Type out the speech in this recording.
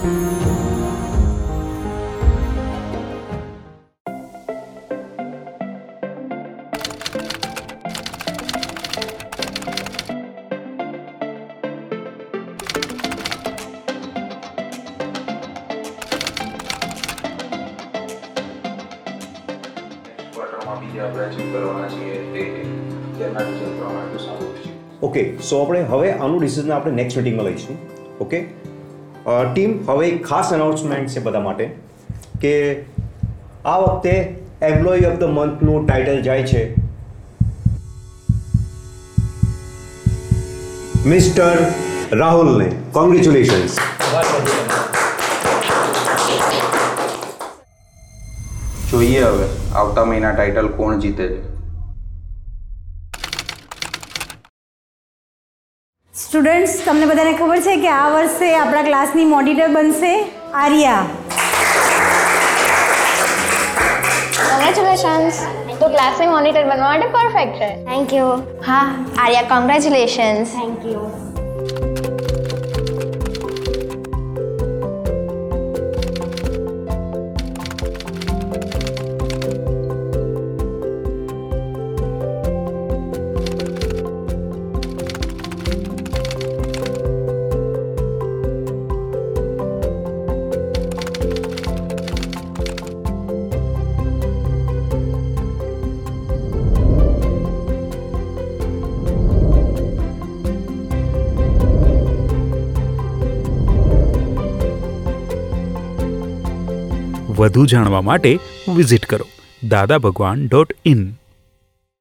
Okay so આપણે હવે આનું ડિસિઝન આપણે નેક્સ્ટ મીટિંગમાં લઈશું. ઓકે ટીમ, હવે એક ખાસ અનાઉન્સમેન્ટ છે બધા માટે કે આ વખતે એમ્પ્લોયી ઓફ ધ મંથનું ટાઇટલ જાય છે મિસ્ટર રાહુલને. કોંગ્રેચ્યુલેશન્સ. જોઈએ હવે આવતા મહિના ટાઇટલ કોણ જીતે છે. સ્ટુડન્ટ્સ, તમને બધાને ખબર છે કે આ વર્ષે આપણા ક્લાસની મોનિટર બનશે આર્યા. કોંગ્રેચ્યુલેશન્સ. તો ક્લાસની મોનિટર બનવા માટે પરફેક્ટ છે. Thank you. હા આર્યા, કોંગ્રેચ્યુલેશન્સ. Thank you. વધુ જાણવા માટે વિઝિટ કરો dadabhagwan.in.